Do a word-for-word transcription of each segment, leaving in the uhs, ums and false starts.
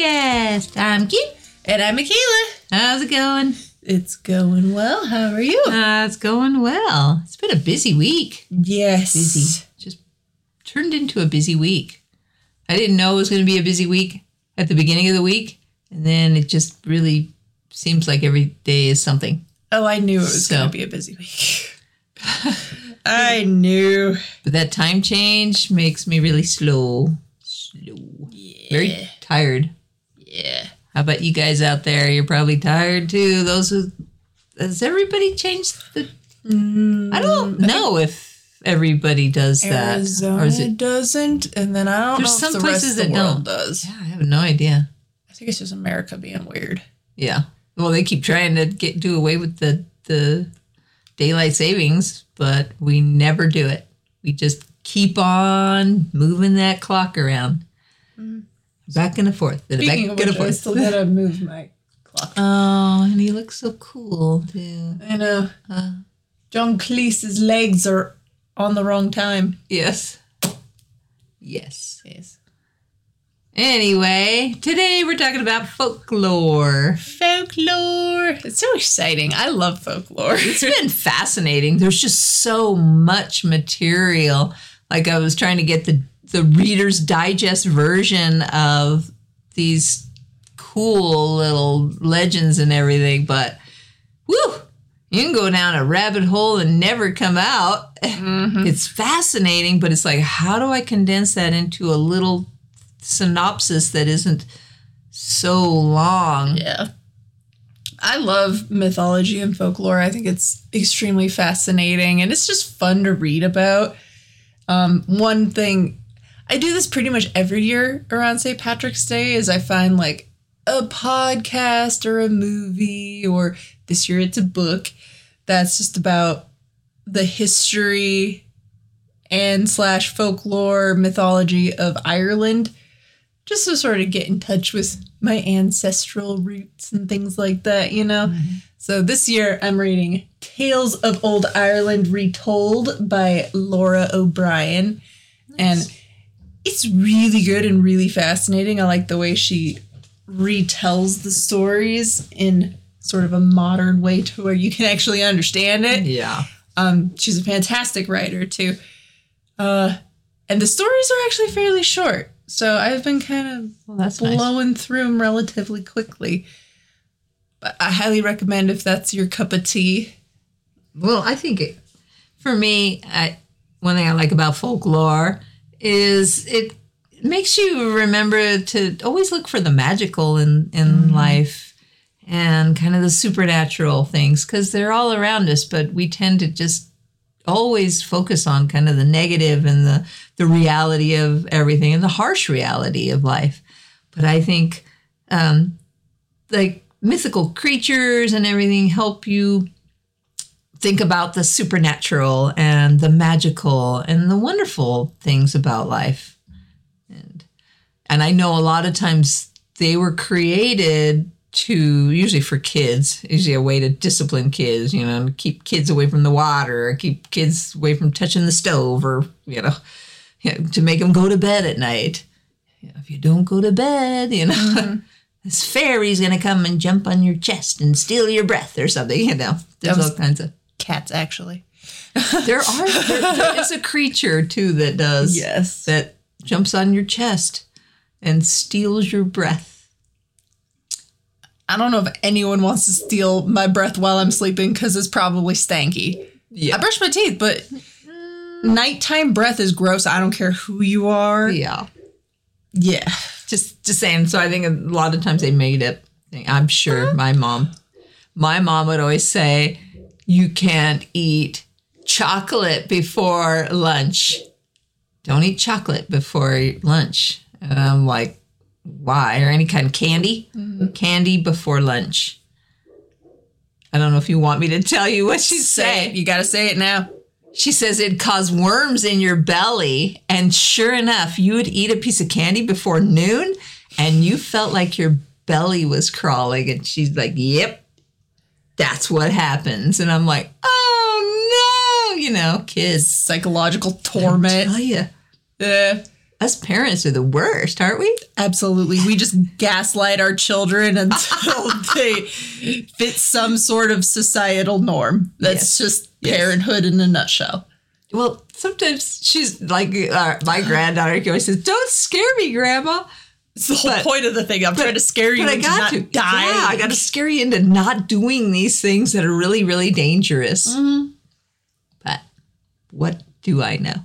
podcast. I'm Kim. And I'm Akela. How's it going? It's going well. How are you? Uh, it's going well. It's been a busy week. Yes. Busy. Just turned into a busy week. I didn't know it was going to be a busy week at the beginning of the week. And then it just really seems like every day is something. Oh, I knew it was so. going to be a busy week. I knew. But that time change makes me really slow. Slow. Yeah. Very tired. Yeah. How about you guys out there? You're probably tired too. Those who, has everybody changed the? Mm, I don't know if everybody does that. Arizona or is it, doesn't, and then I don't there's know if some the places rest of the that world don't. Does. Yeah, I have no idea. I think it's just America being weird. Yeah. Well, they keep trying to get do away with the the daylight savings, but we never do it. We just keep on moving that clock around. Mm. Back and forth. Back and forth. I still gotta move my clock. Oh, and he looks so cool, too. I know. Uh, John Cleese's legs are on the wrong time. Yes. Yes. Yes. Anyway, today we're talking about folklore. Folklore. It's so exciting. I love folklore. It's been fascinating. There's just so much material. Like I was trying to get the the Reader's Digest version of these cool little legends and everything, but whew, you can go down a rabbit hole and never come out. Mm-hmm. It's fascinating, but it's like, how do I condense that into a little synopsis that isn't so long? Yeah. I love mythology and folklore. I think it's extremely fascinating, and it's just fun to read about. Um, one thing... I do this pretty much every year around Saint Patrick's Day is I find like a podcast or a movie, or this year it's a book that's just about the history and slash folklore mythology of Ireland, just to sort of get in touch with my ancestral roots and things like that, you know? Mm-hmm. So this year I'm reading Tales of Old Ireland Retold by Laura O'Brien. Nice. And it's really good and really fascinating. I like the way she retells the stories in sort of a modern way to where you can actually understand it. Yeah. Um, she's a fantastic writer, too. Uh, and the stories are actually fairly short. So I've been kind of well, that's blowing nice. through them relatively quickly. But I highly recommend if that's your cup of tea. Well, I think it, for me, I, one thing I like about folklore is it makes you remember to always look for the magical in, in mm. life and kind of the supernatural things, because they're all around us, but we tend to just always focus on kind of the negative and the, the reality of everything and the harsh reality of life. But I think um, like mythical creatures and everything help you think about the supernatural and the magical and the wonderful things about life. And and I know a lot of times they were created to, usually for kids, usually a way to discipline kids, you know, keep kids away from the water, or keep kids away from touching the stove, or, you know, you know, to make them go to bed at night. You know, if you don't go to bed, you know, mm-hmm. this fairy's going to come and jump on your chest and steal your breath or something, you know. There's was- all kinds of... Cats, actually. There are. There, there is a creature, too, that does. Yes. That jumps on your chest and steals your breath. I don't know if anyone wants to steal my breath while I'm sleeping, because it's probably stanky. Yeah. I brush my teeth, but nighttime breath is gross. I don't care who you are. Yeah. Yeah. Just, just saying. So I think a lot of times they made it. I'm sure my mom, my mom would always say, you can't eat chocolate before lunch. Don't eat chocolate before lunch. And I'm like, why? Or any kind of candy? Mm-hmm. Candy before lunch. I don't know if you want me to tell you what she said. You got to say it now. She says it'd cause worms in your belly. And sure enough, you would eat a piece of candy before noon and you felt like your belly was crawling. And she's like, yep. That's what happens. And I'm like, oh, no, you know, kids. Psychological torment. I tell you. Yeah. Us parents are the worst, aren't we? Absolutely. We just gaslight our children until they fit some sort of societal norm. That's yes. just yes. parenthood in a nutshell. Well, sometimes she's like, uh, my granddaughter always says, "Don't scare me, Grandma." It's the whole but, point of the thing. I'm but, trying to scare you into not to. dying. Yeah, I got to scare you into not doing these things that are really, really dangerous. Mm-hmm. But what do I know?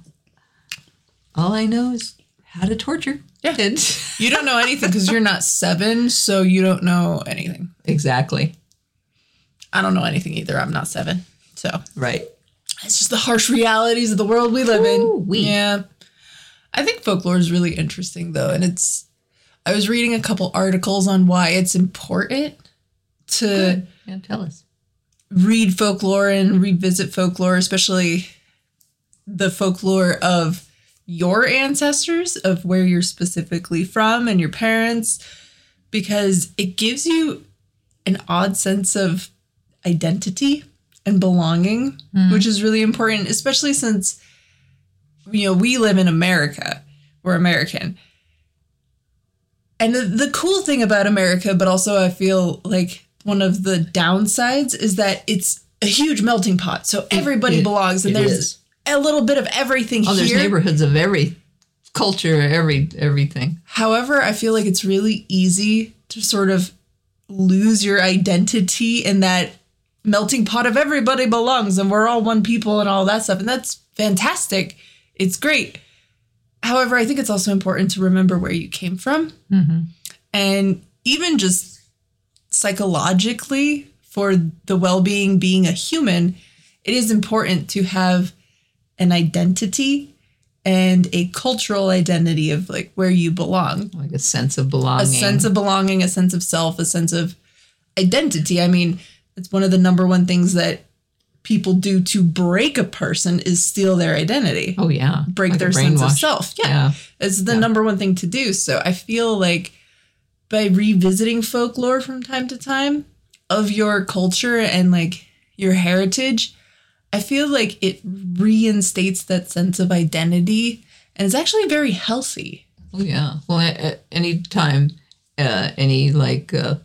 All I know is how to torture yeah. kids. You don't know anything because you're not seven, so you don't know anything. Exactly. I don't know anything either. I'm not seven. So. Right. It's just the harsh realities of the world we live Ooh, in. We. Yeah. I think folklore is really interesting, though. And it's, I was reading a couple articles on why it's important to yeah, tell us. read folklore and revisit folklore, especially the folklore of your ancestors, of where you're specifically from and your parents, because it gives you an odd sense of identity and belonging, mm. which is really important, especially since, you know, we live in America. We're American. And the, the cool thing about America, but also I feel like one of the downsides is that it's a huge melting pot. So everybody it, it, belongs and there's... Is. A little bit of everything here. Oh, there's here. neighborhoods of every culture, every everything. However, I feel like it's really easy to sort of lose your identity in that melting pot of everybody belongs and we're all one people and all that stuff. And that's fantastic. It's great. However, I think it's also important to remember where you came from. Mm-hmm. And even just psychologically, for the well-being being a human, it is important to have an identity and a cultural identity of like where you belong. Like a sense of belonging. A sense of belonging, a sense of self, a sense of identity. I mean, it's one of the number one things that people do to break a person is steal their identity. Oh, yeah. Break like their sense of self. Yeah. yeah. It's the yeah. number one thing to do. So I feel like by revisiting folklore from time to time of your culture and like your heritage, I feel like it reinstates that sense of identity and it's actually very healthy. Oh, yeah. Well, any time uh, any like uh,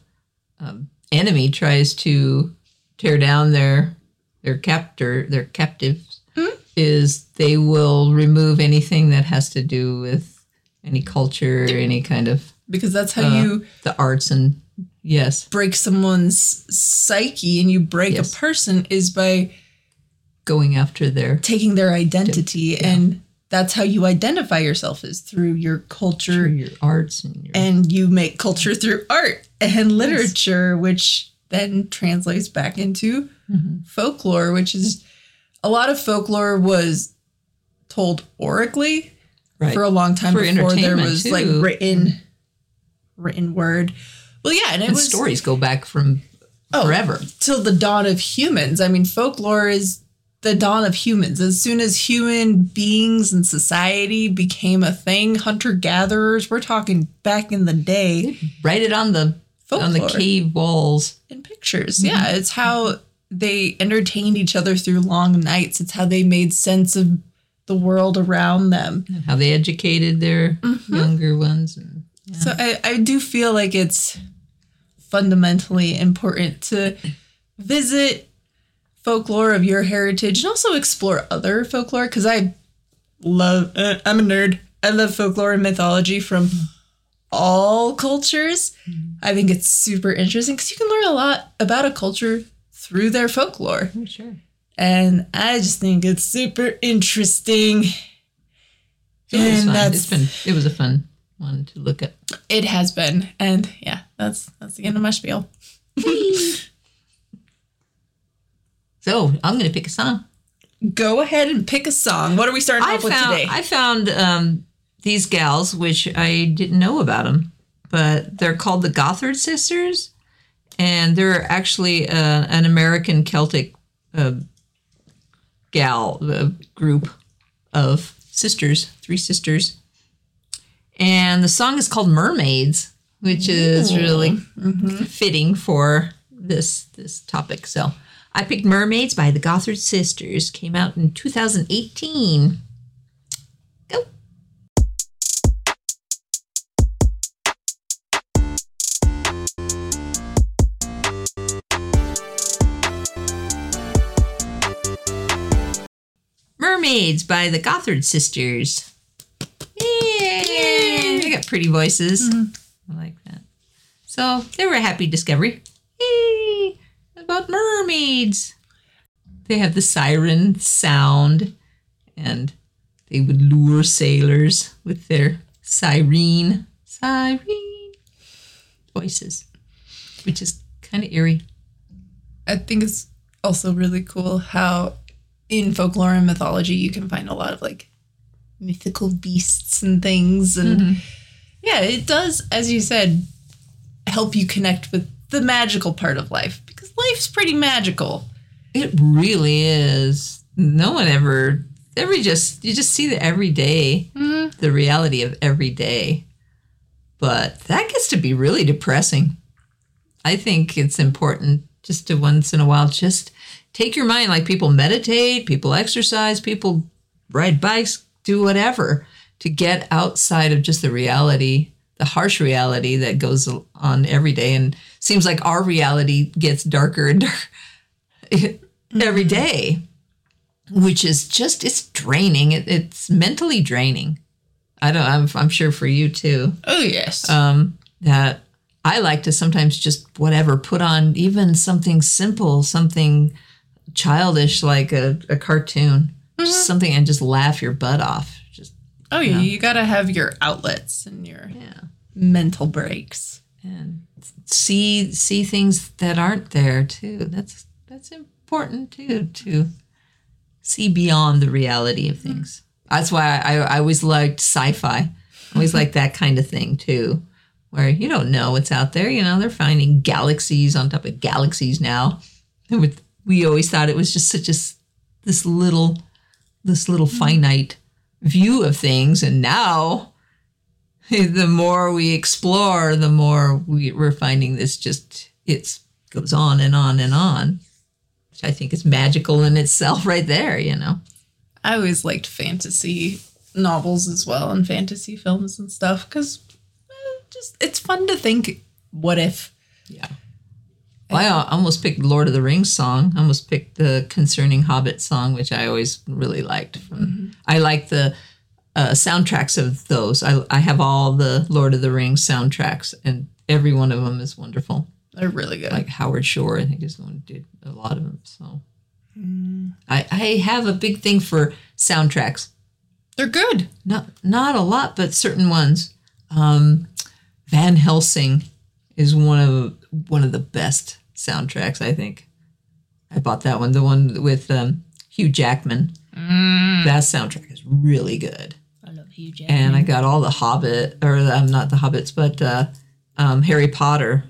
um, enemy tries to tear down their their captor, their captives, mm-hmm. is they will remove anything that has to do with any culture, any kind of... Because that's how uh, you... The arts and... Yes. Break someone's psyche and you break yes. a person is by... Going after their... Taking their identity. Yeah. And that's how you identify yourself is through your culture. Through your arts. And, your... and you make culture through art and literature, yes. which then translates back into mm-hmm. folklore, which is... A lot of folklore was told orally right. for a long time for before there was too. like written written word. Well, yeah. And, it and was, stories go back from oh, forever. Till the dawn of humans. I mean, folklore is... The dawn of humans. As soon as human beings and society became a thing, hunter-gatherers, we're talking back in the day. Write it on the folklore. On the cave walls. In pictures, mm-hmm. yeah. It's how they entertained each other through long nights. It's how they made sense of the world around them. And how they educated their mm-hmm. younger ones. And, yeah. So I, I do feel like it's fundamentally important to visit folklore of your heritage and also explore other folklore because I love, uh, I'm a nerd. I love folklore and mythology from all cultures. Mm-hmm. I think it's super interesting because you can learn a lot about a culture through their folklore. Oh, sure. And I just think it's super interesting. It was and fun. That's, it's been, it was a fun one to look at. It has been. And yeah, that's, that's the end of my spiel. So I'm going to pick a song. Go ahead and pick a song. What are we starting I off with found, today? I found um, these gals, which I didn't know about them, but they're called the Gothard Sisters, and they're actually uh, an American Celtic uh, gal uh, group of sisters, three sisters. And the song is called Mermaids, which Ooh. is really mm-hmm. fitting for this this topic. So... I picked Mermaids by the Gothard Sisters. Came out in two thousand eighteen. Go. Mermaids by the Gothard Sisters. Yay! Yay. They got pretty voices. Mm-hmm. I like that. So they were a happy discovery. Yay! About mermaids. They have the siren sound, and they would lure sailors with their siren, siren voices, which is kind of eerie. I think it's also really cool how in folklore and mythology you can find a lot of like mythical beasts and things. And mm-hmm. yeah, it does, as you said, help you connect with the magical part of life, because life's pretty magical. It really is. No one ever, every just, you just see the everyday, mm-hmm. the reality of every day. But that gets to be really depressing. I think it's important just to once in a while, just take your mind, like people meditate, people exercise, people ride bikes, do whatever to get outside of just the reality, the harsh reality that goes on every day. And seems like our reality gets darker and darker every day, which is just, it's draining. It, it's mentally draining. I don't, I'm, I'm sure for you too. Oh, yes. Um, that I like to sometimes just whatever, put on even something simple, something childish like a, a cartoon, mm-hmm. just something, and just laugh your butt off. Just Oh, you, know. you got to have your outlets and your yeah. mental breaks. And see, see things that aren't there too. That's, That's important, too, to see beyond the reality of things. That's why I, I always liked sci-fi. Always liked that kind of thing, too, where you don't know what's out there. You know, they're finding galaxies on top of galaxies now. With, we always thought it was just such a, this little, this little finite view of things. And now, the more we explore, the more we, we're finding this just, it goes on and on and on. I think it's magical in itself right there, you know. I always liked fantasy novels as well, and fantasy films and stuff, because just it's fun to think, what if? Yeah. Well, I almost picked Lord of the Rings song. I almost picked the Concerning Hobbit song, which I always really liked. Mm-hmm. I like the uh, soundtracks of those. I, I have all the Lord of the Rings soundtracks, and every one of them is wonderful. They're really good. Like Howard Shore, I think, is the one who did a lot of them. So mm. I, I have a big thing for soundtracks. They're good. Not not a lot, but certain ones. Um, Van Helsing is one of one of the best soundtracks, I think. I bought that one. The one with um, Hugh Jackman. Mm. That soundtrack is really good. I love Hugh Jackman. And I got all the Hobbit, or um, not the Hobbits, but uh, um, Harry Potter.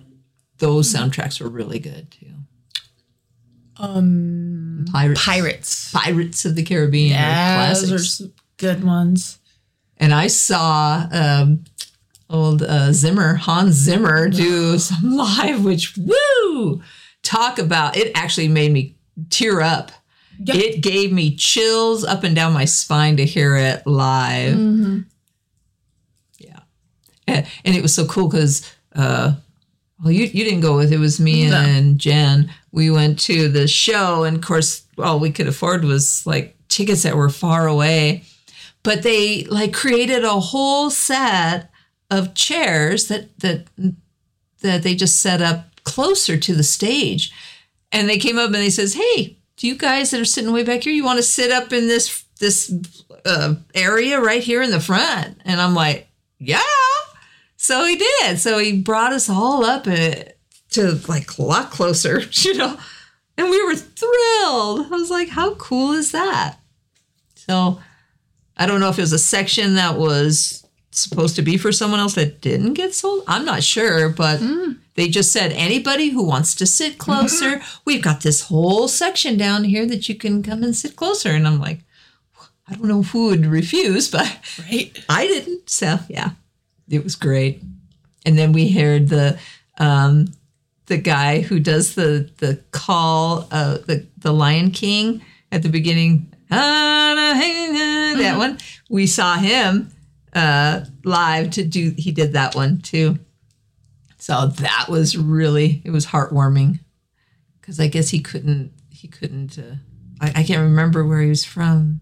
Those soundtracks were really good, too. Um, Pirates. Pirates. Pirates of the Caribbean. Yeah, those are some good ones. And I saw um, old uh, Zimmer, Hans Zimmer, do some live, which, woo! Talk about, it actually made me tear up. Yep. It gave me chills up and down my spine to hear it live. Mm-hmm. Yeah. And, and it was so cool because... Uh, Well, you you didn't go with it. It was me no. and Jen. We went to the show, and of course, all we could afford was like tickets that were far away. But they like created a whole set of chairs that that that they just set up closer to the stage. And they came up and they says, "Hey, do you guys that are sitting way back here, you want to sit up in this this uh, area right here in the front?" And I'm like, "Yeah." So he did. So he brought us all up at, to like a lot closer, you know, and we were thrilled. I was like, how cool is that? So I don't know if it was a section that was supposed to be for someone else that didn't get sold. I'm not sure, but mm. they just said, anybody who wants to sit closer, mm-hmm. we've got this whole section down here that you can come and sit closer. And I'm like, I don't know who would refuse, but right. I didn't. So, yeah. It was great. And then we heard the um, the guy who does the the call, uh, the, the Lion King at the beginning. That one. We saw him uh, live to do, he did that one too. So that was really, it was heartwarming. Because I guess he couldn't, he couldn't, uh, I, I can't remember where he was from.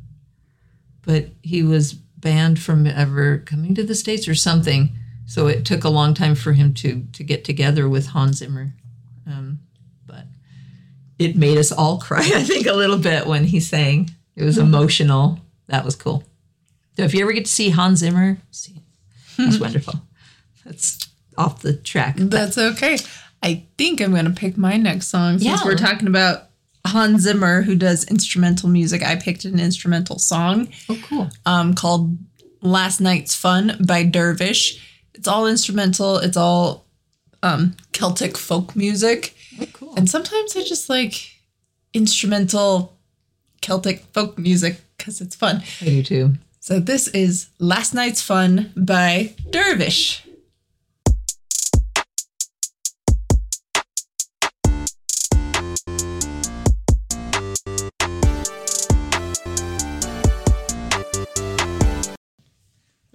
but he was banned from ever coming to the States or something. So it took a long time for him to to get together with Hans Zimmer. Um, but it made us all cry, I think, a little bit when he sang. It was emotional. That was cool. So if you ever get to see Hans Zimmer, see him. He's wonderful. That's off the track. That's okay. I think I'm going to pick my next song since yeah. we're talking about Hans Zimmer, who does instrumental music. I picked an instrumental song. Oh, cool. Um, called Last Night's Fun by Dervish. It's all instrumental. It's all um, Celtic folk music. Oh, cool. And sometimes I just like instrumental Celtic folk music because it's fun. I do too. So this is Last Night's Fun by Dervish.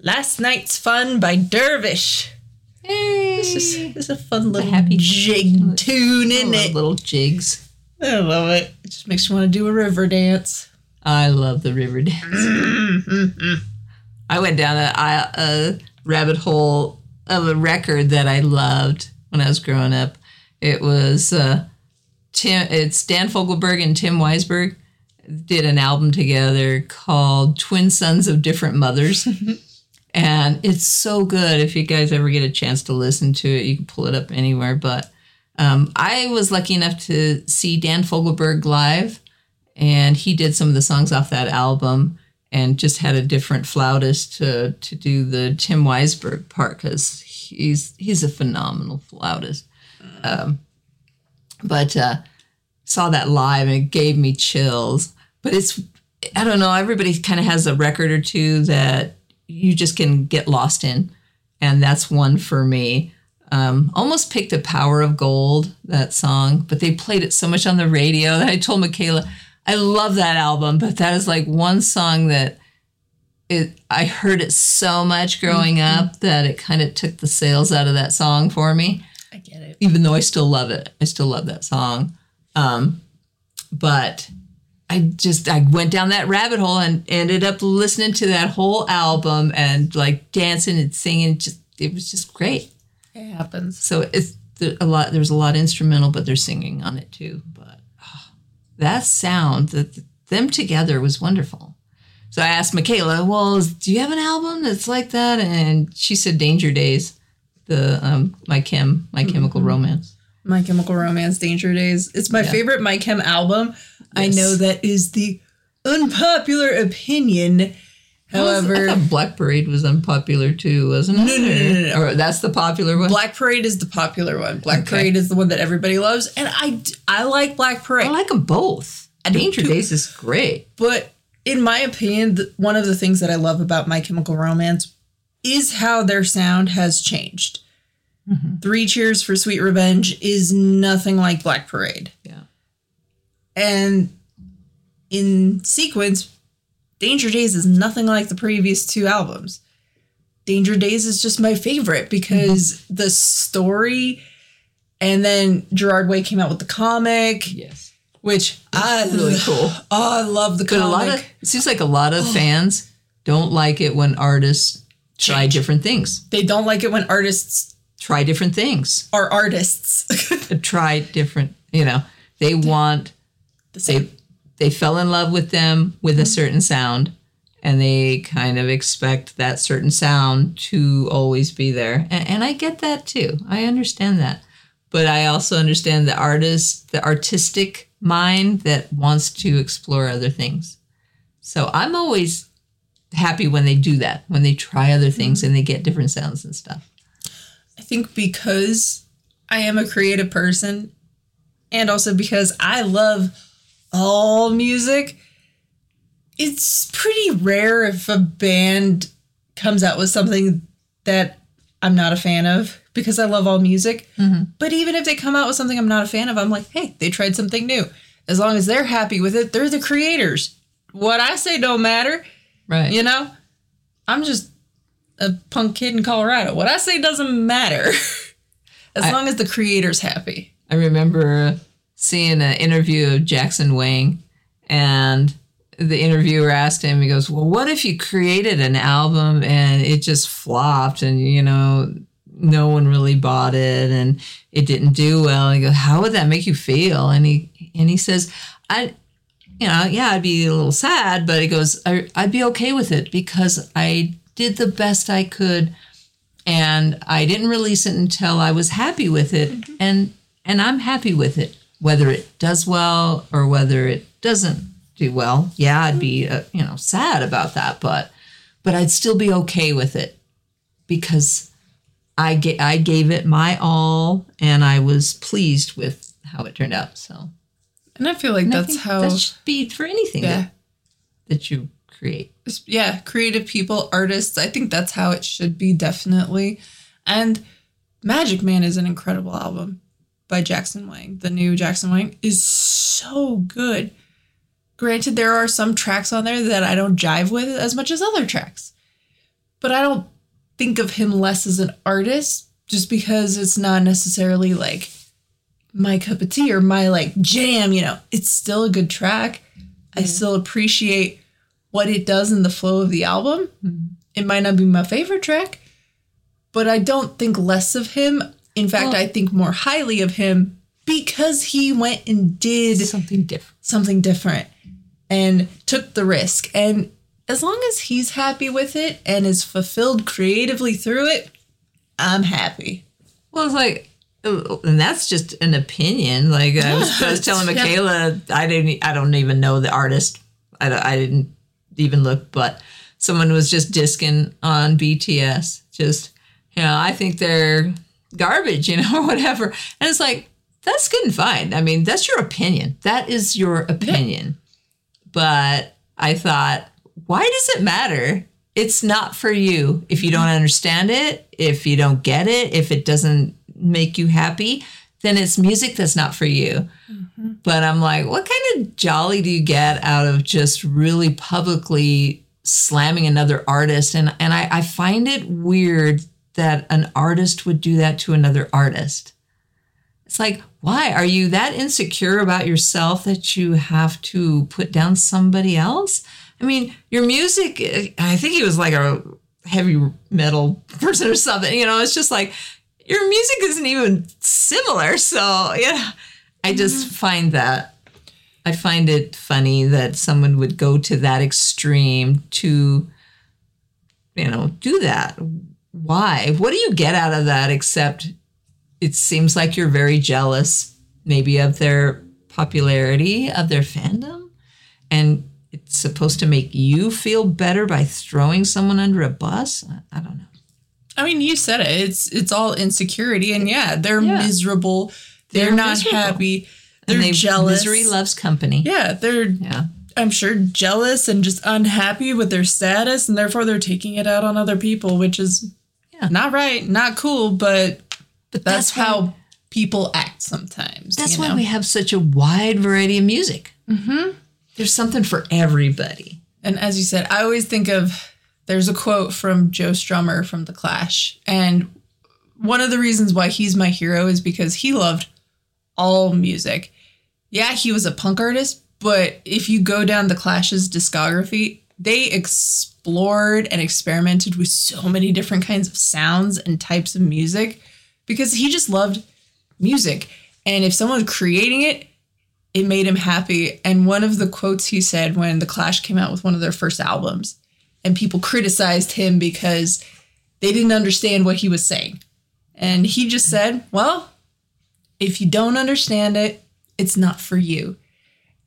Last Night's Fun by Dervish. Hey. This is, this is a fun little a happy jig tune, tune in it. Little jigs. I love it. It just makes you want to do a river dance. I love the river dance. Mm-hmm. I went down a, a rabbit hole of a record that I loved when I was growing up. It was uh, Tim. It's Dan Fogelberg and Tim Weisberg did an album together called Twin Sons of Different Mothers. And it's so good. If you guys ever get a chance to listen to it, you can pull it up anywhere. But um, I was lucky enough to see Dan Fogelberg live, and he did some of the songs off that album and just had a different flautist to to do the Tim Weisberg part because he's, he's a phenomenal flautist. Um, but uh, saw that live, and it gave me chills. But it's, I don't know, everybody kind of has a record or two that you just can get lost in. And that's one for me. Um, almost picked The Power of Gold, that song, but they played it so much on the radio that I told Michaela, I love that album, but that is like one song that it I heard it so much growing mm-hmm. up that it kind of took the sales out of that song for me. I get it. Even though I still love it. I still love that song. Um, but I just, I went down that rabbit hole and ended up listening to that whole album and like dancing and singing. Just, it was just great. It happens. So it's a lot, there's a lot of instrumental, but there's singing on it too. But oh, that sound, that them together was wonderful. So I asked Michaela, well, do you have an album that's like that? And she said Danger Days, the um, My Chem, My Chemical mm-hmm. Romance. My Chemical Romance, Danger Days. It's my yeah. favorite My Chem album. Yes. I know that is the unpopular opinion. However, I thought Black Parade was unpopular too, wasn't it? No, no, no, no, no. Or that's the popular one? Black Parade is the popular one. Black okay. Parade is the one that everybody loves. And I, I like Black Parade. I like them both. Danger Days is great. But in my opinion, one of the things that I love about My Chemical Romance is how their sound has changed. Mm-hmm. Three Cheers for Sweet Revenge is nothing like Black Parade. Yeah. And in sequence, Danger Days is nothing like the previous two albums. Danger Days is just my favorite because mm-hmm. the story, and then Gerard Way came out with the comic. Yes. Which I really cool. Oh, I love the but comic. A lot of, it seems like a lot of fans don't like it when artists try Change. different things. They don't like it when artists try different things. Or artists. Try different, you know. They want, the same. They, they fell in love with them with mm-hmm. a certain sound, and they kind of expect that certain sound to always be there. And, and I get that too. I understand that. But I also understand the artist, the artistic mind that wants to explore other things. So I'm always happy when they do that, when they try other things mm-hmm. and they get different sounds and stuff. I think because I am a creative person and also because I love all music, it's pretty rare if a band comes out with something that I'm not a fan of because I love all music. Mm-hmm. But even if they come out with something I'm not a fan of, I'm like, hey, they tried something new. As long as they're happy with it, they're the creators. What I say don't matter. Right. You know, I'm just a punk kid in Colorado. What I say doesn't matter. As I, long as the creator's happy. I remember seeing an interview of Jackson Wang, and the interviewer asked him, he goes, well, what if you created an album and it just flopped and, you know, no one really bought it and it didn't do well? And he goes, how would that make you feel? And he, and he says, I, you know, yeah, I'd be a little sad, but he goes, I, I'd be okay with it because I did the best I could and I didn't release it until I was happy with it. Mm-hmm. And, and I'm happy with it, whether it does well or whether it doesn't do well. Yeah, I'd be, uh, you know, sad about that, but but I'd still be okay with it because I ga- I gave it my all and I was pleased with how it turned out. So, and I feel like and that's how that should be for anything yeah. that, that you create. Yeah, creative people, artists. I think that's how it should be, definitely. And Magic Man is an incredible album by Jackson Wang. The new Jackson Wang is so good. Granted, there are some tracks on there that I don't jive with as much as other tracks, but I don't think of him less as an artist just because it's not necessarily like my cup of tea or my like jam, you know, it's still a good track. Mm-hmm. I still appreciate what it does in the flow of the album. Mm-hmm. It might not be my favorite track, but I don't think less of him. In fact, well, I think more highly of him because he went and did something different, something different. And took the risk. And as long as he's happy with it and is fulfilled creatively through it, I'm happy. Well, it's like, and that's just an opinion. Like I was, I was telling Michaela, yeah. I didn't, I don't even know the artist. I, don't, I didn't even look, but someone was just disking on B T S. Just, you know, I think they're garbage, you know, or whatever. And it's like, that's good and fine. I mean, that's your opinion. That is your opinion. Yeah. But I thought, why does it matter? It's not for you. If you don't understand it, if you don't get it, if it doesn't make you happy, then it's music that's not for you. Mm-hmm. But I'm like, what kind of jolly do you get out of just really publicly slamming another artist? And, and I, I find it weird that an artist would do that to another artist. It's like, why? Are you that insecure about yourself that you have to put down somebody else? I mean, your music, I think he was like a heavy metal person or something. You know, it's just like, your music isn't even similar. So, yeah, I just mm-hmm. find that. I find it funny that someone would go to that extreme to, you know, do that. Why? What do you get out of that except... It seems like you're very jealous, maybe of their popularity, of their fandom. And it's supposed to make you feel better by throwing someone under a bus. I don't know. I mean, you said it. It's it's all insecurity. And yeah, they're yeah. miserable. They're, they're not miserable. happy. They're and they, jealous. Misery loves company. Yeah, they're, yeah. I'm sure, jealous and just unhappy with their status. And therefore, they're taking it out on other people, which is yeah. not right, not cool, but... But that's, that's how when, people act sometimes. That's you know? why we have such a wide variety of music. Mm-hmm. There's something for everybody. And as you said, I always think of, there's a quote from Joe Strummer from The Clash. And one of the reasons why he's my hero is because he loved all music. Yeah, he was a punk artist, but if you go down The Clash's discography, they explored and experimented with so many different kinds of sounds and types of music. Because he just loved music. And if someone was creating it, it made him happy. And one of the quotes he said when The Clash came out with one of their first albums, and people criticized him because they didn't understand what he was saying. And he just said, well, if you don't understand it, it's not for you.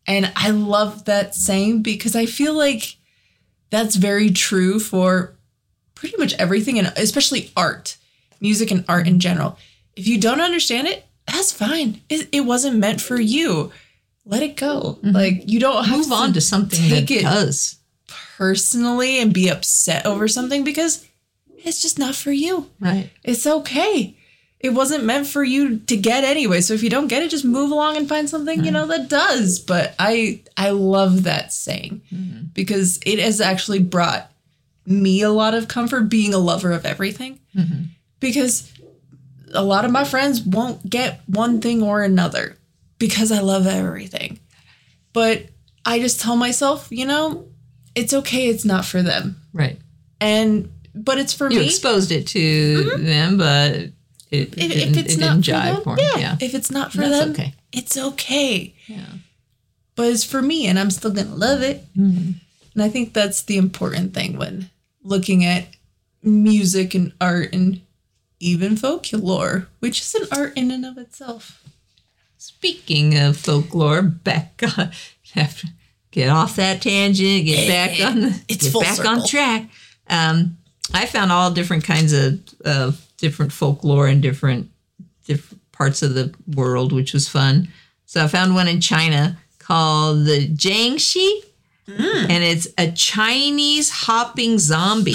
And I love that saying because I feel like that's very true for pretty much everything, and especially art. Music and art in general. If you don't understand it, that's fine. It, it wasn't meant for you. Let it go. Mm-hmm. Like you don't have Move to on to something take that it does. personally and be upset over something because it's just not for you. Right. It's okay. It wasn't meant for you to get anyway. So if you don't get it, just move along and find something, right. you know, that does. But I I love that saying mm-hmm. because it has actually brought me a lot of comfort being a lover of everything. Mm-hmm. Because a lot of my friends won't get one thing or another because I love everything. But I just tell myself, you know, it's okay. It's not for them. Right. And, but it's for you me. You exposed it to mm-hmm. them, but it, it if, didn't, if it's it not didn't jive for them. For yeah. yeah. If it's not for That's them, okay. it's okay. Yeah. But it's for me, and I'm still going to love it. Mm-hmm. And I think that's the important thing when looking at music and art and even folklore, which is an art in and of itself. Speaking of folklore, back on, after, get off that tangent, get back on the, it's get back circle. on track. Um, I found all different kinds of uh, different folklore in different, different parts of the world, which was fun. So I found one in China called the Jiangshi, mm. and it's a Chinese hopping zombie.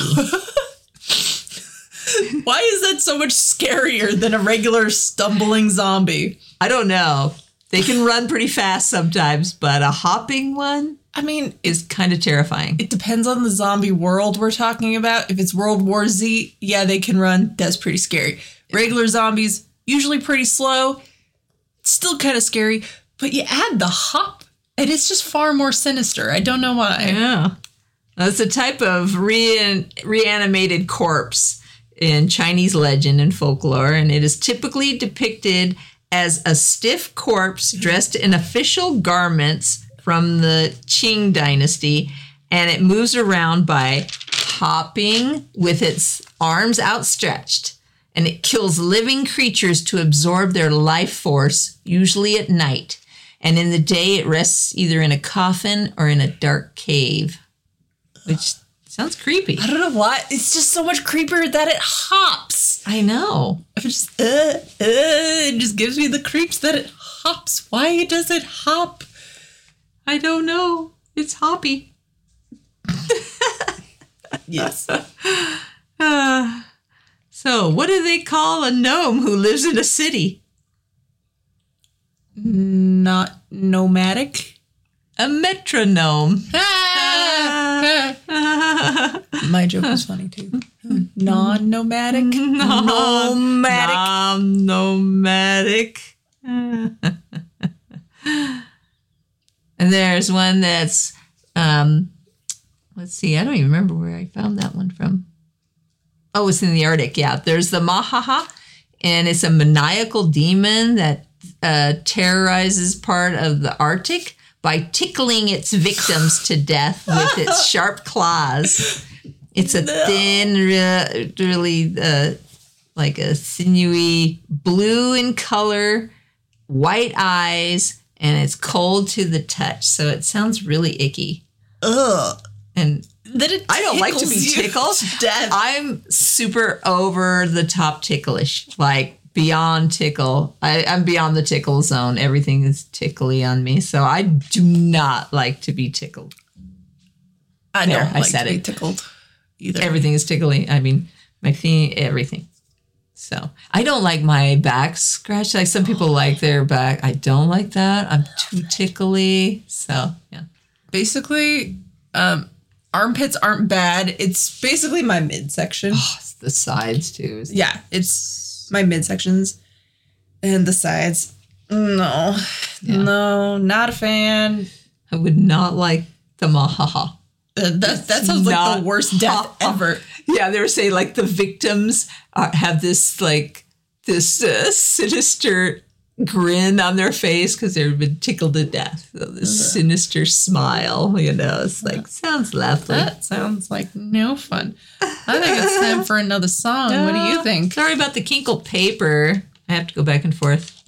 Why is that so much scarier than a regular stumbling zombie? I don't know. They can run pretty fast sometimes, but a hopping one, I mean, is kind of terrifying. It depends on the zombie world we're talking about. If it's World War Z, yeah, they can run. That's pretty scary. Regular zombies, usually pretty slow, still kind of scary, but you add the hop, and it's just far more sinister. I don't know why. Yeah. That's a type of re- reanimated corpse in Chinese legend and folklore, and it is typically depicted as a stiff corpse dressed in official garments from the Qing dynasty, and it moves around by hopping with its arms outstretched, and it kills living creatures to absorb their life force, usually at night, and in the day it rests either in a coffin or in a dark cave, which sounds creepy. I don't know why. It's just so much creepier that it hops. I know. It just, uh, uh, it just gives me the creeps that it hops. Why does it hop? I don't know. It's hoppy. Yes. Uh, so what do they call a gnome who lives in a city? Not nomadic. A metronome. My joke was funny too. Non-nomadic. Nomadic. Non-nomadic. And there's one that's, um, let's see, I don't even remember where I found that one from. Oh, it's in the Arctic, yeah. There's the Mahaha, and it's a maniacal demon that uh, terrorizes part of the Arctic by tickling its victims to death with its sharp claws. It's a no. thin, really uh, like a sinewy, blue in color, white eyes, and it's cold to the touch. So it sounds really icky. Ugh. And that it I don't like to be tickled to death. I'm super over the top ticklish, like beyond tickle. I, I'm beyond the tickle zone. Everything is tickly on me. So I do not like to be tickled. I don't there, like I said to it. be tickled either. Everything is tickly. I mean, my feet, everything. So I don't like my back scratched. Like some people like their back. I don't like that. I'm too tickly. So, yeah. Basically, um, armpits aren't bad. It's basically my midsection. Oh, it's the sides too. Isn't yeah, it? it's... My midsections and the sides. No, yeah. no, not a fan. I would not like the Mahaha. Uh, that, that sounds like the worst death ha, ha. ever. Yeah, they were saying like the victims are, have this like this uh, sinister grin on their face because they've been tickled to death. So this uh-huh. sinister smile, you know, it's like, sounds lovely. That sounds like no fun. I think it's time for another song. Uh, what do you think? Sorry about the Kinkle paper. I have to go back and forth.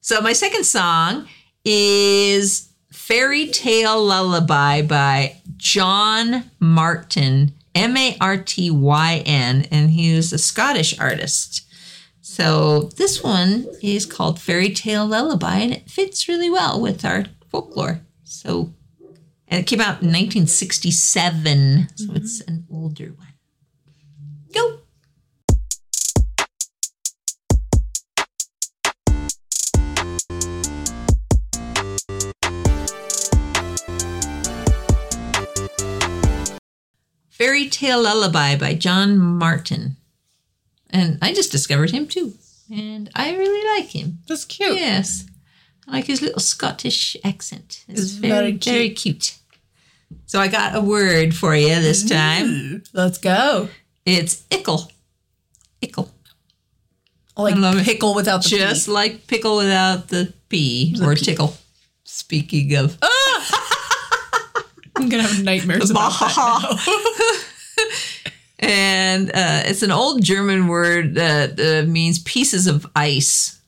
So my second song is Fairy Tale Lullaby by John Martyn, M A R T Y N, and he was a Scottish artist. So this one is called Fairy Tale Lullaby, and it fits really well with our folklore. So, and it came out in nineteen sixty-seven, so mm-hmm. it's an older one. Go! Fairy Tale Lullaby by John Martyn. And I just discovered him, too. And I really like him. That's cute. Yes. I like his little Scottish accent. It's, it's very, very cute. very cute. So I got a word for you this time. Mm, let's go. It's ickle. Ickle. Like pickle without the P. Just like pickle without the P or tickle. Speaking of. Ah! I'm going to have nightmares about that now. And uh, it's an old German word that uh, means pieces of ice.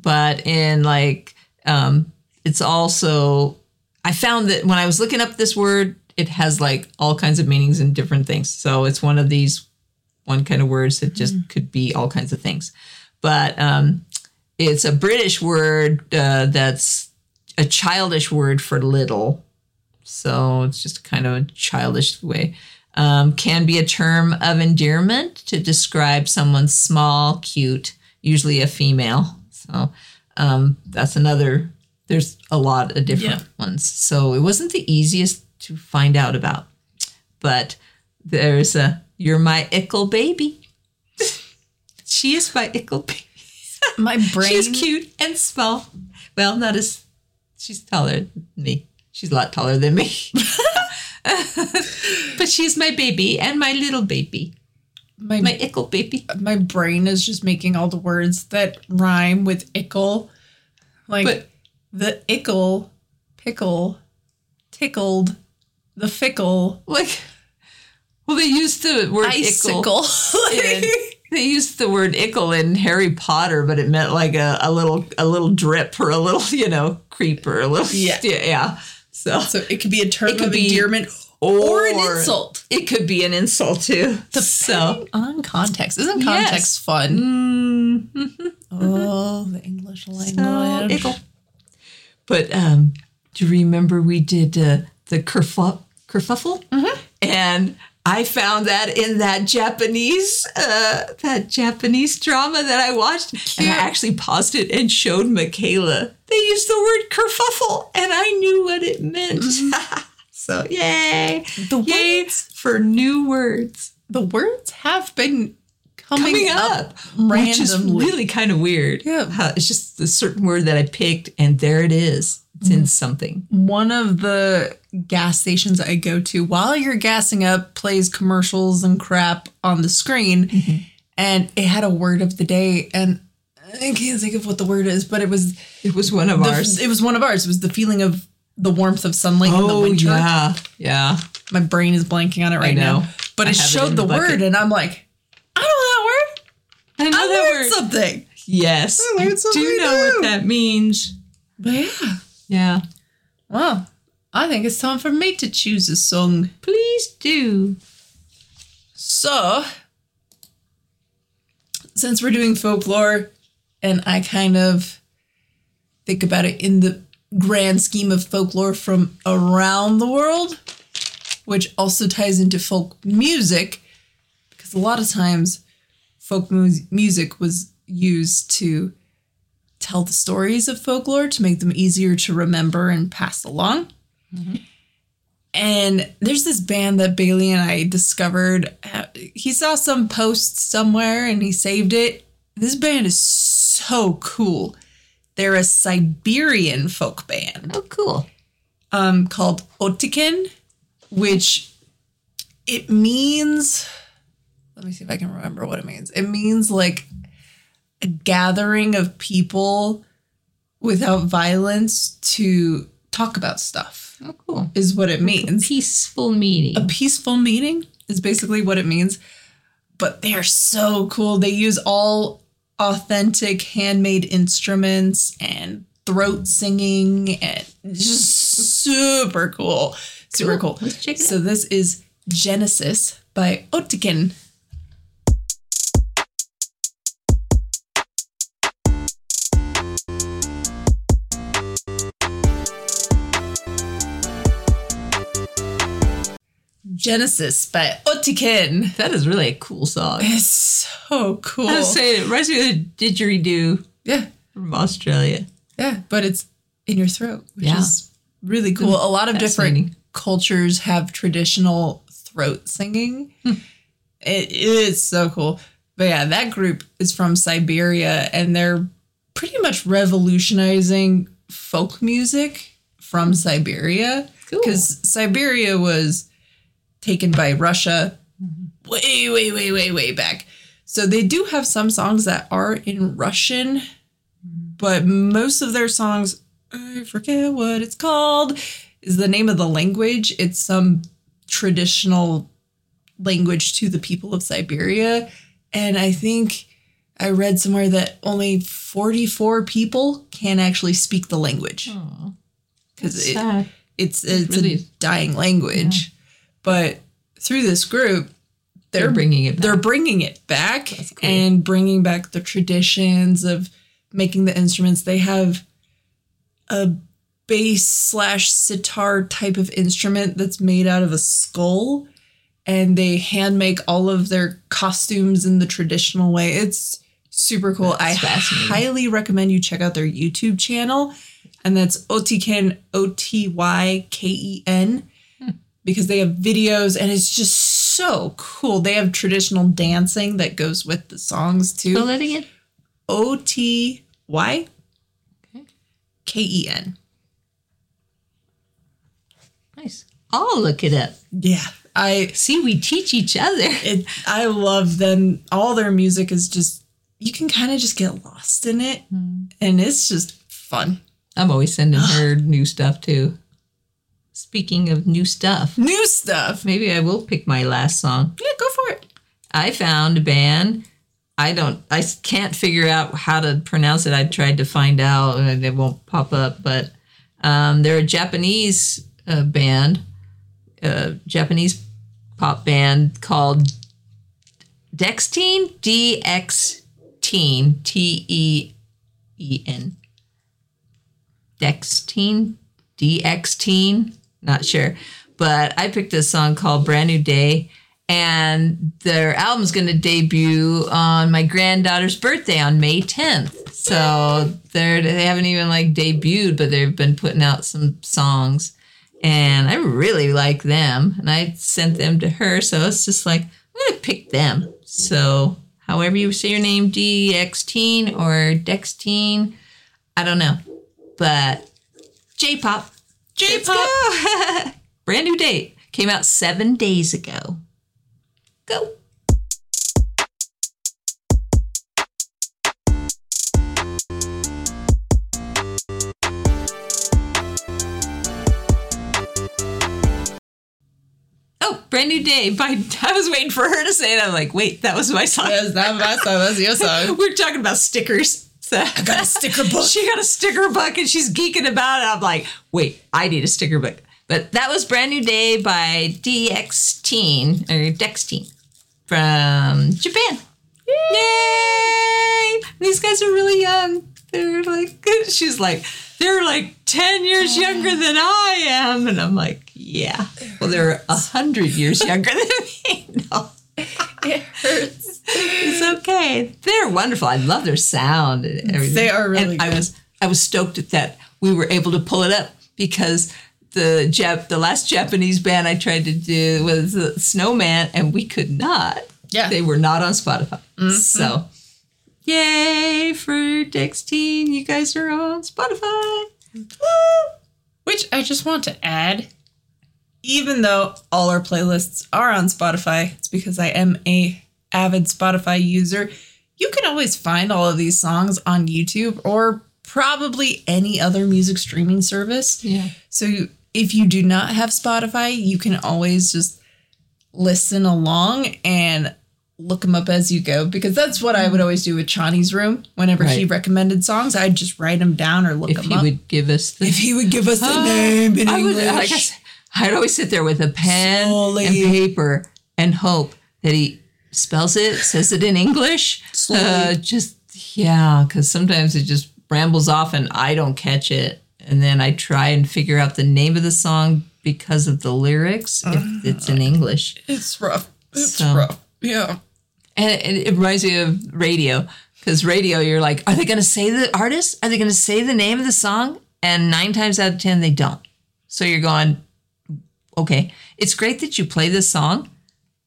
But in like, um, it's also, I found that when I was looking up this word, it has like all kinds of meanings and different things. So it's one of these one kind of words that just mm. could be all kinds of things. But um, it's a British word uh, that's a childish word for little. So it's just kind of a childish way. Um, can be a term of endearment to describe someone small, cute, usually a female. So um, that's another, there's a lot of different yeah. ones. So it wasn't the easiest to find out about. But there's a, you're my ickle baby. She is my ickle baby. My brain. She's cute and small. Well, not as, she's taller than me. She's a lot taller than me. But she's my baby and my little baby. My, my ickle baby. My brain is just making all the words that rhyme with ickle. Like but, the ickle, pickle, tickled, the fickle. Like, well, they used the word icicle. Ickle. in, they used the word ickle in Harry Potter, but it meant like a, a little a little drip or a little, you know, creeper. A little, yeah. yeah, yeah. So, so it could be a term of endearment. Be, Or, or an insult. It could be an insult, too. Depending so on context. Isn't context yes. fun? Mm-hmm. Oh, the English language. So ickle. But um, do you remember we did uh, the kerfuffle? kerfuffle? Mm-hmm. And I found that in that Japanese uh, that Japanese drama that I watched. Cute. And I actually paused it and showed Michaela. They used the word kerfuffle, and I knew what it meant. Mm-hmm. So, yay! The yay words, for new words. The words have been coming, coming up, up randomly. Which is really kind of weird. Yeah. How it's just a certain word that I picked, and there it is. It's in something. One of the gas stations I go to, while you're gassing up, plays commercials and crap on the screen. Mm-hmm. And it had a word of the day, and I can't think of what the word is, but it was... It was one of the, ours. It was one of ours. It was the feeling of... The warmth of sunlight oh, in the winter. Oh, yeah, yeah. My brain is blanking on it right now. But I it showed it the, the word, and I'm like, I know that word. I know I that learned word. something. Yes. I learned something. Do you know what that means? But yeah. Yeah. Well, I think it's time for me to choose a song. Please do. So, since we're doing folklore, and I kind of think about it in the grand scheme of folklore from around the world, which also ties into folk music, because a lot of times folk mu- music was used to tell the stories of folklore to make them easier to remember and pass along. Mm-hmm. And there's this band that Bailey and I discovered. He saw some post somewhere and he saved it. This band is so cool. They're a Siberian folk band. Oh, cool. Um, called Otyken, which it means, let me see if I can remember what it means. It means like a gathering of people without violence to talk about stuff. Oh, cool. Is what it means. A peaceful meeting. A peaceful meeting is basically what it means. But they're so cool. They use all... authentic handmade instruments and throat singing and just super cool. Super cool. cool. Let's check it out. So this is Genesis by Otyken. Genesis by Otyken. That is really a cool song. It's so cool. I was saying, it reminds me of a didgeridoo. Yeah. From Australia. Yeah, but it's in your throat, which yeah. is really cool. A lot of different cultures have traditional throat singing. Hmm. It is so cool. But yeah, that group is from Siberia, and they're pretty much revolutionizing folk music from Siberia, because cool. Siberia was taken by Russia way, way, way, way, way back. So they do have some songs that are in Russian, but most of their songs, I forget what it's called, is the name of the language. It's some traditional language to the people of Siberia. And I think I read somewhere that only forty-four people can actually speak the language. Because it, it's, it's, it's really a dying language. Yeah. But through this group, they're, they're bringing it back. They're bringing it back cool. and bringing back the traditions of making the instruments. They have a bass slash sitar type of instrument that's made out of a skull, and they hand make all of their costumes in the traditional way. It's super cool. That's I highly recommend you check out their YouTube channel, and that's Otyken, O T Y K E N, hmm. because they have videos, and it's just so cool. They have traditional dancing that goes with the songs, too. Spell that again. O T Y K E N. Nice. I'll look it up. Yeah. I see, we teach each other. It, I love them. All their music is just, you can kind of just get lost in it. Mm. And it's just fun. I'm always sending her new stuff too. Speaking of new stuff. New stuff. Maybe I will pick my last song. Yeah, go for it. I found a band. I don't, I can't figure out how to pronounce it. I tried to find out and it won't pop up, but um, they're a Japanese uh, band. A Japanese pop band called Dexteen, D X teen, T E E N. Dexteen, D X teen, not sure. But I picked a song called Brand New Day, and their album's going to debut on my granddaughter's birthday on May tenth. So they're, they haven't even like debuted, but they've been putting out some songs. And I really like them, and I sent them to her, so it's just like, I'm going to pick them. So however you say your name, D X teen or Dexteen, I don't know. But J-pop. J-pop. Brand new date. Came out seven days ago. Go. Brand New Day by, I was waiting for her to say it. I'm like, wait, that was my song. Yes, that was my song. That was your song. We're talking about stickers. So I got a sticker book. She got a sticker book and she's geeking about it. I'm like, wait, I need a sticker book. But that was Brand New Day by D X teen, or Dexteen from Japan. Yay! Yay! These guys are really young. They're like, she's like, they're like ten years younger than I am. And I'm like, yeah. Well, they're one hundred years younger than me. No. It hurts. It's okay. They're wonderful. I love their sound and everything. They are really and good. I was, I was stoked at that. We were able to pull it up because the Jap, the last Japanese band I tried to do was Snowman, and we could not. Yeah. They were not on Spotify. Mm-hmm. So, yay for Dexteen. You guys are on Spotify. Woo! Which I just want to add, even though all our playlists are on Spotify, it's because I am a avid Spotify user. You can always find all of these songs on YouTube or probably any other music streaming service. Yeah. So you, if you do not have Spotify, you can always just listen along and look them up as you go, because that's what I would always do with Chani's room. Whenever right. she recommended songs, I'd just write them down or look if them up. If he would give us the if he would give us the uh, name in I English. Would, like I said, I'd always sit there with a pen slowly. And paper and hope that he spells it, says it in English. Uh, just, yeah, because sometimes it just rambles off and I don't catch it. And then I try and figure out the name of the song because of the lyrics if uh, it's in English. It's rough. It's so, rough. Yeah. And it, it reminds me of radio, because radio, you're like, are they going to say the artist? Are they going to say the name of the song? And nine times out of ten, they don't. So you're going, okay, it's great that you play this song,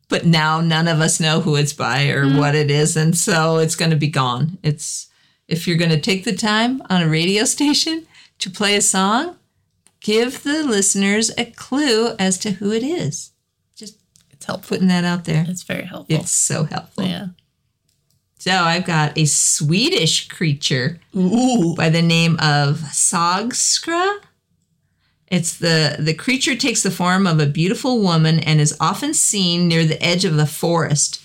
but now none of us know who it's by or mm. what it is. And so it's going to be gone. It's if you're going to take the time on a radio station to play a song, give the listeners a clue as to who it is. Just it's helpful putting that out there. It's very helpful. It's so helpful. Yeah. So I've got a Swedish creature Ooh. by the name of Sogskra. It's the, the creature takes the form of a beautiful woman and is often seen near the edge of the forest.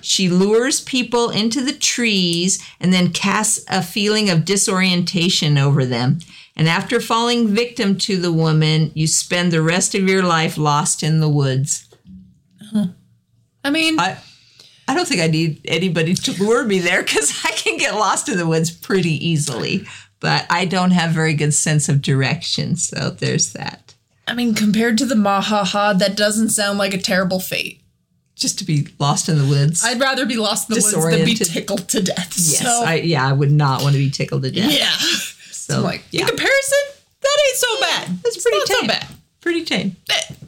She lures people into the trees and then casts a feeling of disorientation over them. And after falling victim to the woman, you spend the rest of your life lost in the woods. Huh. I mean... I, I don't think I need anybody to lure me there because I can get lost in the woods pretty easily. But I don't have very good sense of direction, so there's that. I mean, compared to the Mahaha, that doesn't sound like a terrible fate. Just to be lost in the woods. I'd rather be lost in the woods than be tickled to death. Yes, so. I, yeah, I would not want to be tickled to death. Yeah. So, I'm like, yeah. In comparison, that ain't so bad. Yeah, that's pretty it's not tame. So bad. Pretty tame.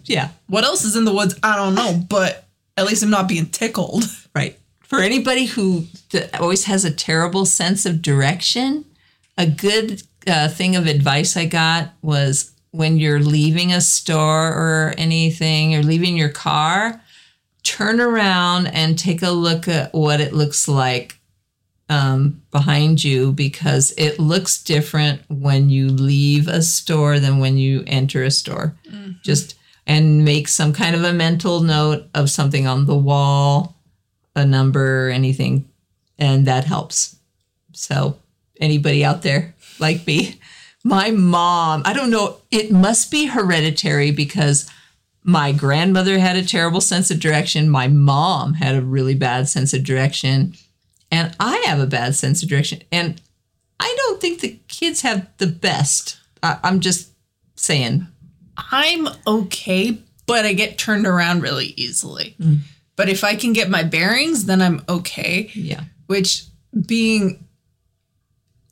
Yeah. What else is in the woods? I don't know, but... At least I'm not being tickled. Right. For anybody who th- always has a terrible sense of direction, a good uh, thing of advice I got was when you're leaving a store or anything, or leaving your car, turn around and take a look at what it looks like um, behind you, because it looks different when you leave a store than when you enter a store. Mm-hmm. Just... And make some kind of a mental note of something on the wall, a number, anything. And that helps. So anybody out there like me, my mom, I don't know, it must be hereditary because my grandmother had a terrible sense of direction. My mom had a really bad sense of direction. And I have a bad sense of direction. And I don't think the kids have the best. I, I'm just saying. I'm okay, but I get turned around really easily. Mm. But if I can get my bearings, then I'm okay. Yeah. Which being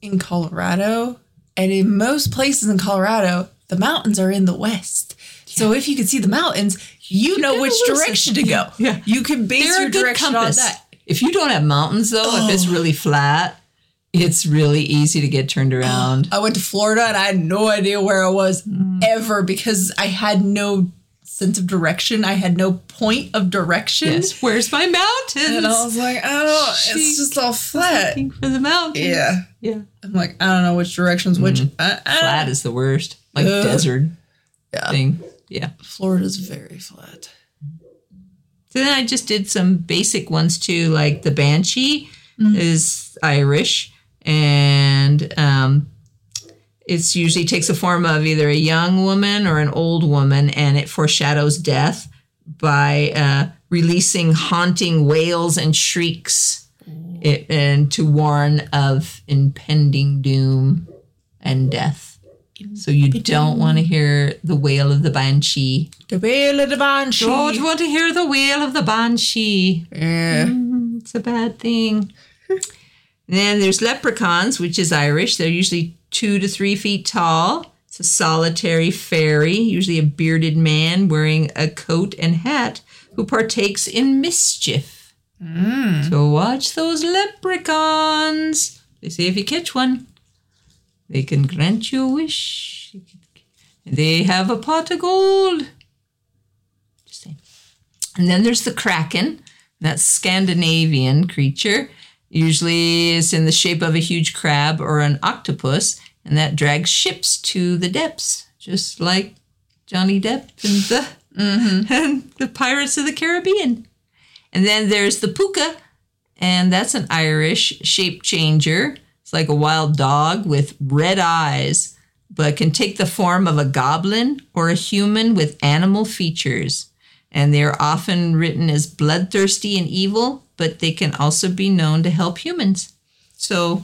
in Colorado, and in most places in Colorado, the mountains are in the west. Yeah. So if you can see the mountains, you, you know which direction to go. Yeah. You can base They're your direction compass. on that. If you don't have mountains, though, oh. if it's really flat... It's really easy to get turned around. I went to Florida and I had no idea where I was mm. ever because I had no sense of direction. I had no point of direction. Yes. Where's my mountains? And I was like, oh, she it's just all flat. Looking for the mountains. Yeah. Yeah. I'm like, I don't know which direction's which. Mm. I, I flat is the worst. Like uh, desert yeah. thing. Yeah. Florida's very flat. So then I just did some basic ones too, like the Banshee mm. is Irish. And um, it's usually takes the form of either a young woman or an old woman, and it foreshadows death by uh, releasing haunting wails and shrieks it, and to warn of impending doom and death. So you don't want to hear the wail of the banshee. The wail of the banshee. Don't want to hear the wail of the banshee. Yeah. Mm, it's a bad thing. Then there's leprechauns, which is Irish. They're usually two to three feet tall. It's a solitary fairy, usually a bearded man wearing a coat and hat who partakes in mischief. Mm. So watch those leprechauns. They say if you catch one, they can grant you a wish. They have a pot of gold. Just saying. And then there's the kraken, that Scandinavian creature. Usually it's in the shape of a huge crab or an octopus, and that drags ships to the depths, just like Johnny Depp and the, mm-hmm. and the Pirates of the Caribbean. And then there's the puka, and that's an Irish shape changer. It's like a wild dog with red eyes, but can take the form of a goblin or a human with animal features. And they're often written as bloodthirsty and evil, but they can also be known to help humans. So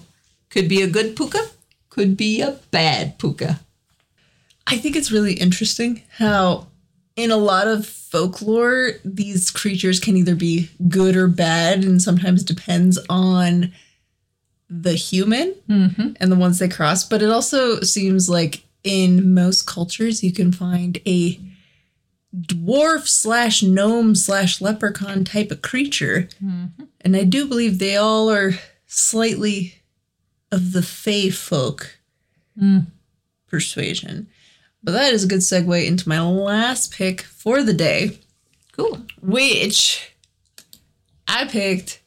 could be a good puka, could be a bad puka. I think it's really interesting how in a lot of folklore, these creatures can either be good or bad, and sometimes depends on the human mm-hmm. and the ones they cross. But it also seems like in most cultures, you can find a dwarf slash gnome slash leprechaun type of creature. Mm-hmm. And I do believe they all are slightly of the fae folk. Mm. Persuasion. But that is a good segue into my last pick for the day. Cool. Which I picked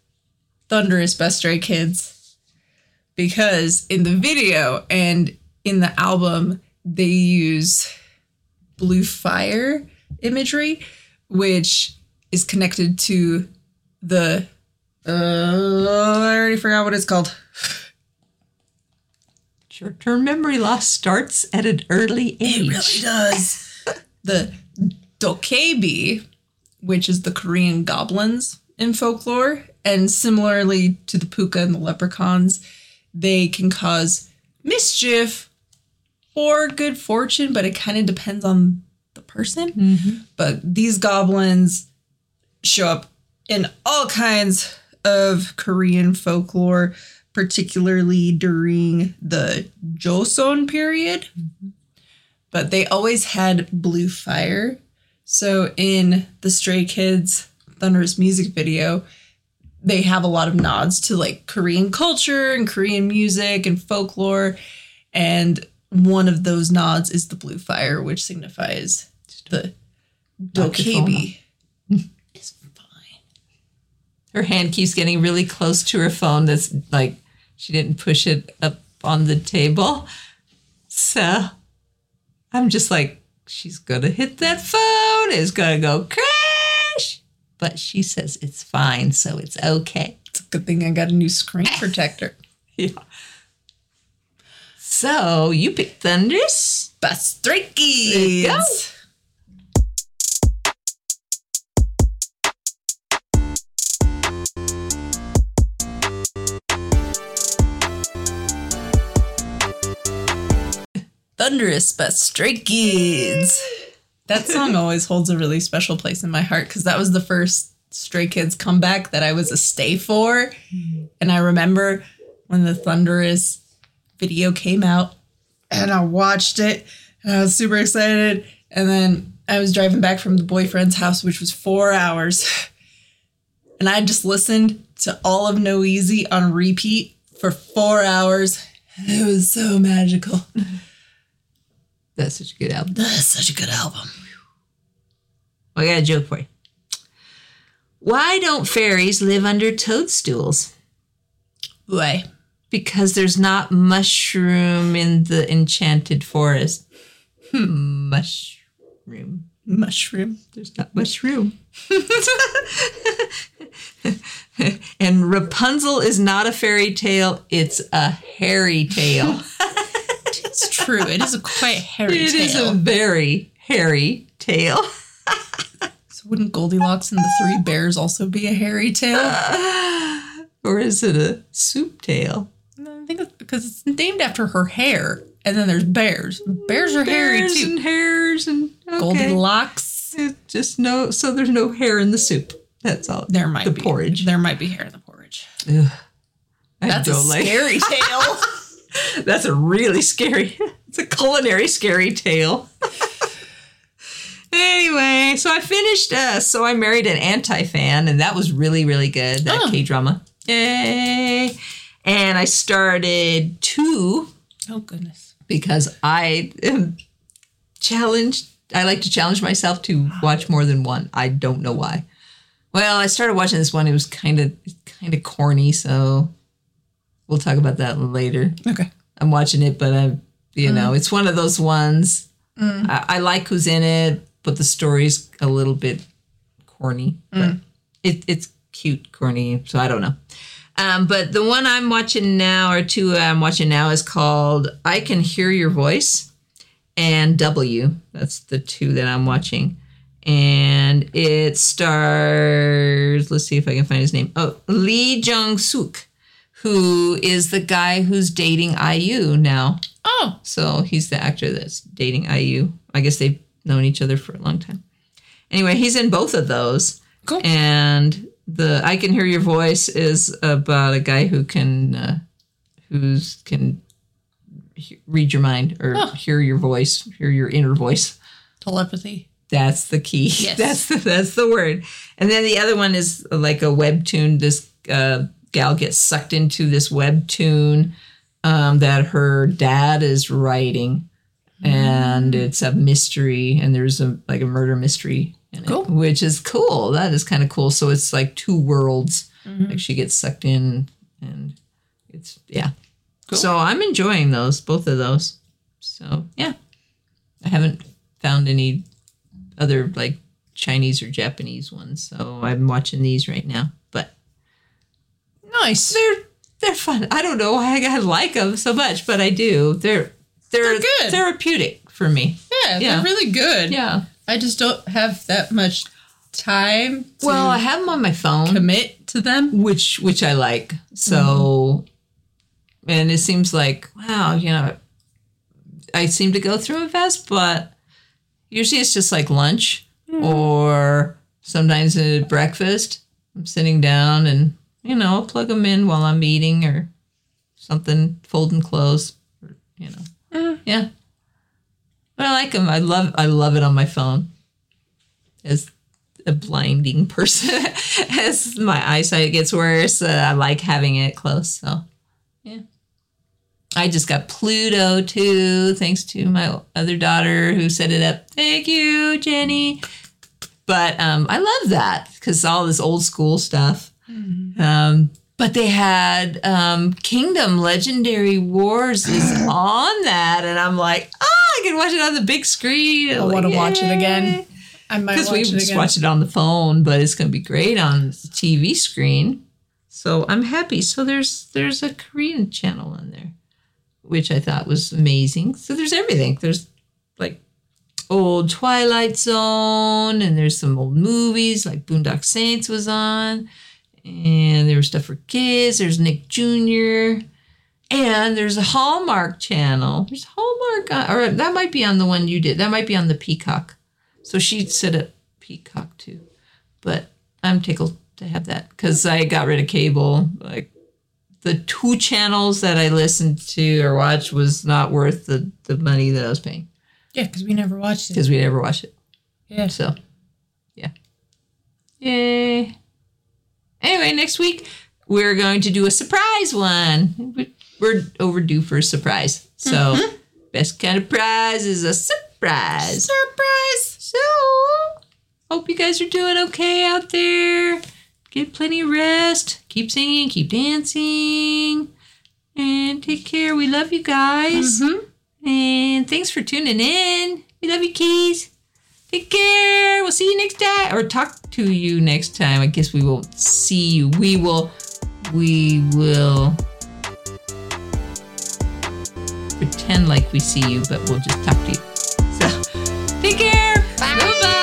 Thunderous by Stray Kids because in the video and in the album, they use blue fire imagery, which is connected to the... Uh, I already forgot what it's called. Short-term memory loss starts at an early age. It really does. The Dokkaebi, which is the Korean goblins in folklore, and similarly to the puka and the leprechauns, they can cause mischief or good fortune, but it kind of depends on the person. Mm-hmm. But these goblins show up in all kinds of Korean folklore, particularly during the Joseon period. Mm-hmm. But they always had blue fire. So in the Stray Kids Thunderous music video, they have a lot of nods to like Korean culture and Korean music and folklore. And one of those nods is the blue fire, which signifies the Dokkaebi. It's fine. Her hand keeps getting really close to her phone. That's like, she didn't push it up on the table. So I'm just like, she's going to hit that phone. It's going to go crash. But she says it's fine, so it's okay. It's a good thing I got a new screen protector. Yeah. So you picked Thunderous by Stray Kids. There you go. Thunderous by Stray Kids. That song always holds a really special place in my heart because that was the first Stray Kids comeback that I was a stay for. And I remember when the Thunderous video came out and I watched it and I was super excited. And then I was driving back from the boyfriend's house, which was four hours. And I just listened to all of No Easy on repeat for four hours. And it was so magical. That's such a good album. That's such a good album. I got a joke for you. Why don't fairies live under toadstools? Why? Because there's not mushroom in the enchanted forest. Hmm. Mushroom. Mushroom. There's not mushroom. And Rapunzel is not a fairy tale. It's a hairy tale. It's true. It is a quite hairy it tale. It is a very hairy tale. So wouldn't Goldilocks and the Three Bears also be a hairy tale? Uh, or is it a soup tale? No, I think it's because it's named after her hair. And then there's bears. Bears are bears hairy too. And hairs and okay. Goldilocks. It just no. So there's no hair in the soup. That's all. There might the be. Porridge. There might be hair in the porridge. Ugh. That's a like. Scary tale. That's a really scary, it's a culinary scary tale. Anyway, so I finished uh, So I Married an Anti-Fan, and that was really, really good, that oh. K-drama. Yay! And I started two. Oh, goodness. Because I am challenged, I like to challenge myself to watch more than one. I don't know why. Well, I started watching this one, it was kind of kind of corny, so... We'll talk about that later. Okay. I'm watching it, but I, you mm. know, it's one of those ones. Mm. I, I like who's in it, but the story's a little bit corny. Mm. But it, it's cute, corny, so I don't know. Um, but the one I'm watching now, or two I'm watching now, is called I Can Hear Your Voice and W. That's the two that I'm watching. And it stars, let's see if I can find his name. Oh, Lee Jong-suk, who is the guy who's dating I U now. Oh. So he's the actor that's dating I U. I guess they've known each other for a long time. Anyway, he's in both of those. Cool. And the I Can Hear Your Voice is about a guy who can uh, who's can he- read your mind or oh. hear your voice, hear your inner voice. Telepathy. That's the key. Yes. That's the, that's the word. And then the other one is like a webtoon, this... Uh, gal gets sucked into this webtoon um, that her dad is writing, and it's a mystery, and there's a like a murder mystery in it, cool. which is cool. That is kind of cool. So it's like two worlds. Mm-hmm. Like she gets sucked in, and it's yeah. Cool. So I'm enjoying those, both of those. So yeah, I haven't found any other like Chinese or Japanese ones, so I'm watching these right now. But nice, they're they're fun. I don't know why I like them so much, but I do. They're they're, they're good. Therapeutic for me. Yeah, yeah, they're really good. Yeah, I just don't have that much time. To well, I have them on my phone. Commit to them, which which I like. So, mm-hmm. and it seems like wow, you know, I seem to go through it fast, but usually it's just like lunch. Or sometimes at breakfast, I'm sitting down and, you know, I'll plug them in while I'm eating or something, folding clothes, or, you know. Mm. Yeah. But I like them. I love I love it on my phone. As a blinding person, as my eyesight gets worse, uh, I like having it close. So, yeah. I just got Pluto, too, thanks to my other daughter who set it up. Thank you, Jenny. But um, I love that because all this old school stuff. Mm-hmm. Um, but they had um, Kingdom Legendary Wars is on that. And I'm like, oh, I can watch it on the big screen. I want to like, watch it again. I might watch it again. Because we just watch it on the phone, but it's going to be great on the T V screen. So I'm happy. So there's there's a Korean channel in there, which I thought was amazing. So there's everything. There's like old Twilight Zone, and there's some old movies like Boondock Saints was on, and there was stuff for kids. There's Nick Junior And there's a Hallmark channel. There's Hallmark, on, or that might be on the one you did. That might be on the Peacock. So she set up Peacock too. But I'm tickled to have that because I got rid of cable. Like the two channels that I listened to or watched was not worth the, the money that I was paying. Yeah, because we never watched it. Because we never watched it. Yeah. So, yeah. Yay. Anyway, next week, we're going to do a surprise one. We're overdue for a surprise. So, mm-hmm. best kind of prize is a surprise. Surprise. So, hope you guys are doing okay out there. Get plenty of rest. Keep singing, keep dancing, and take care. We love you guys. Mm-hmm. And thanks for tuning in. We love you, Keys. Take care. We'll see you next time, or talk to you next time. I guess we won't see you. We will. We will pretend like we see you, but we'll just talk to you. So, take care. Bye. Bye-bye.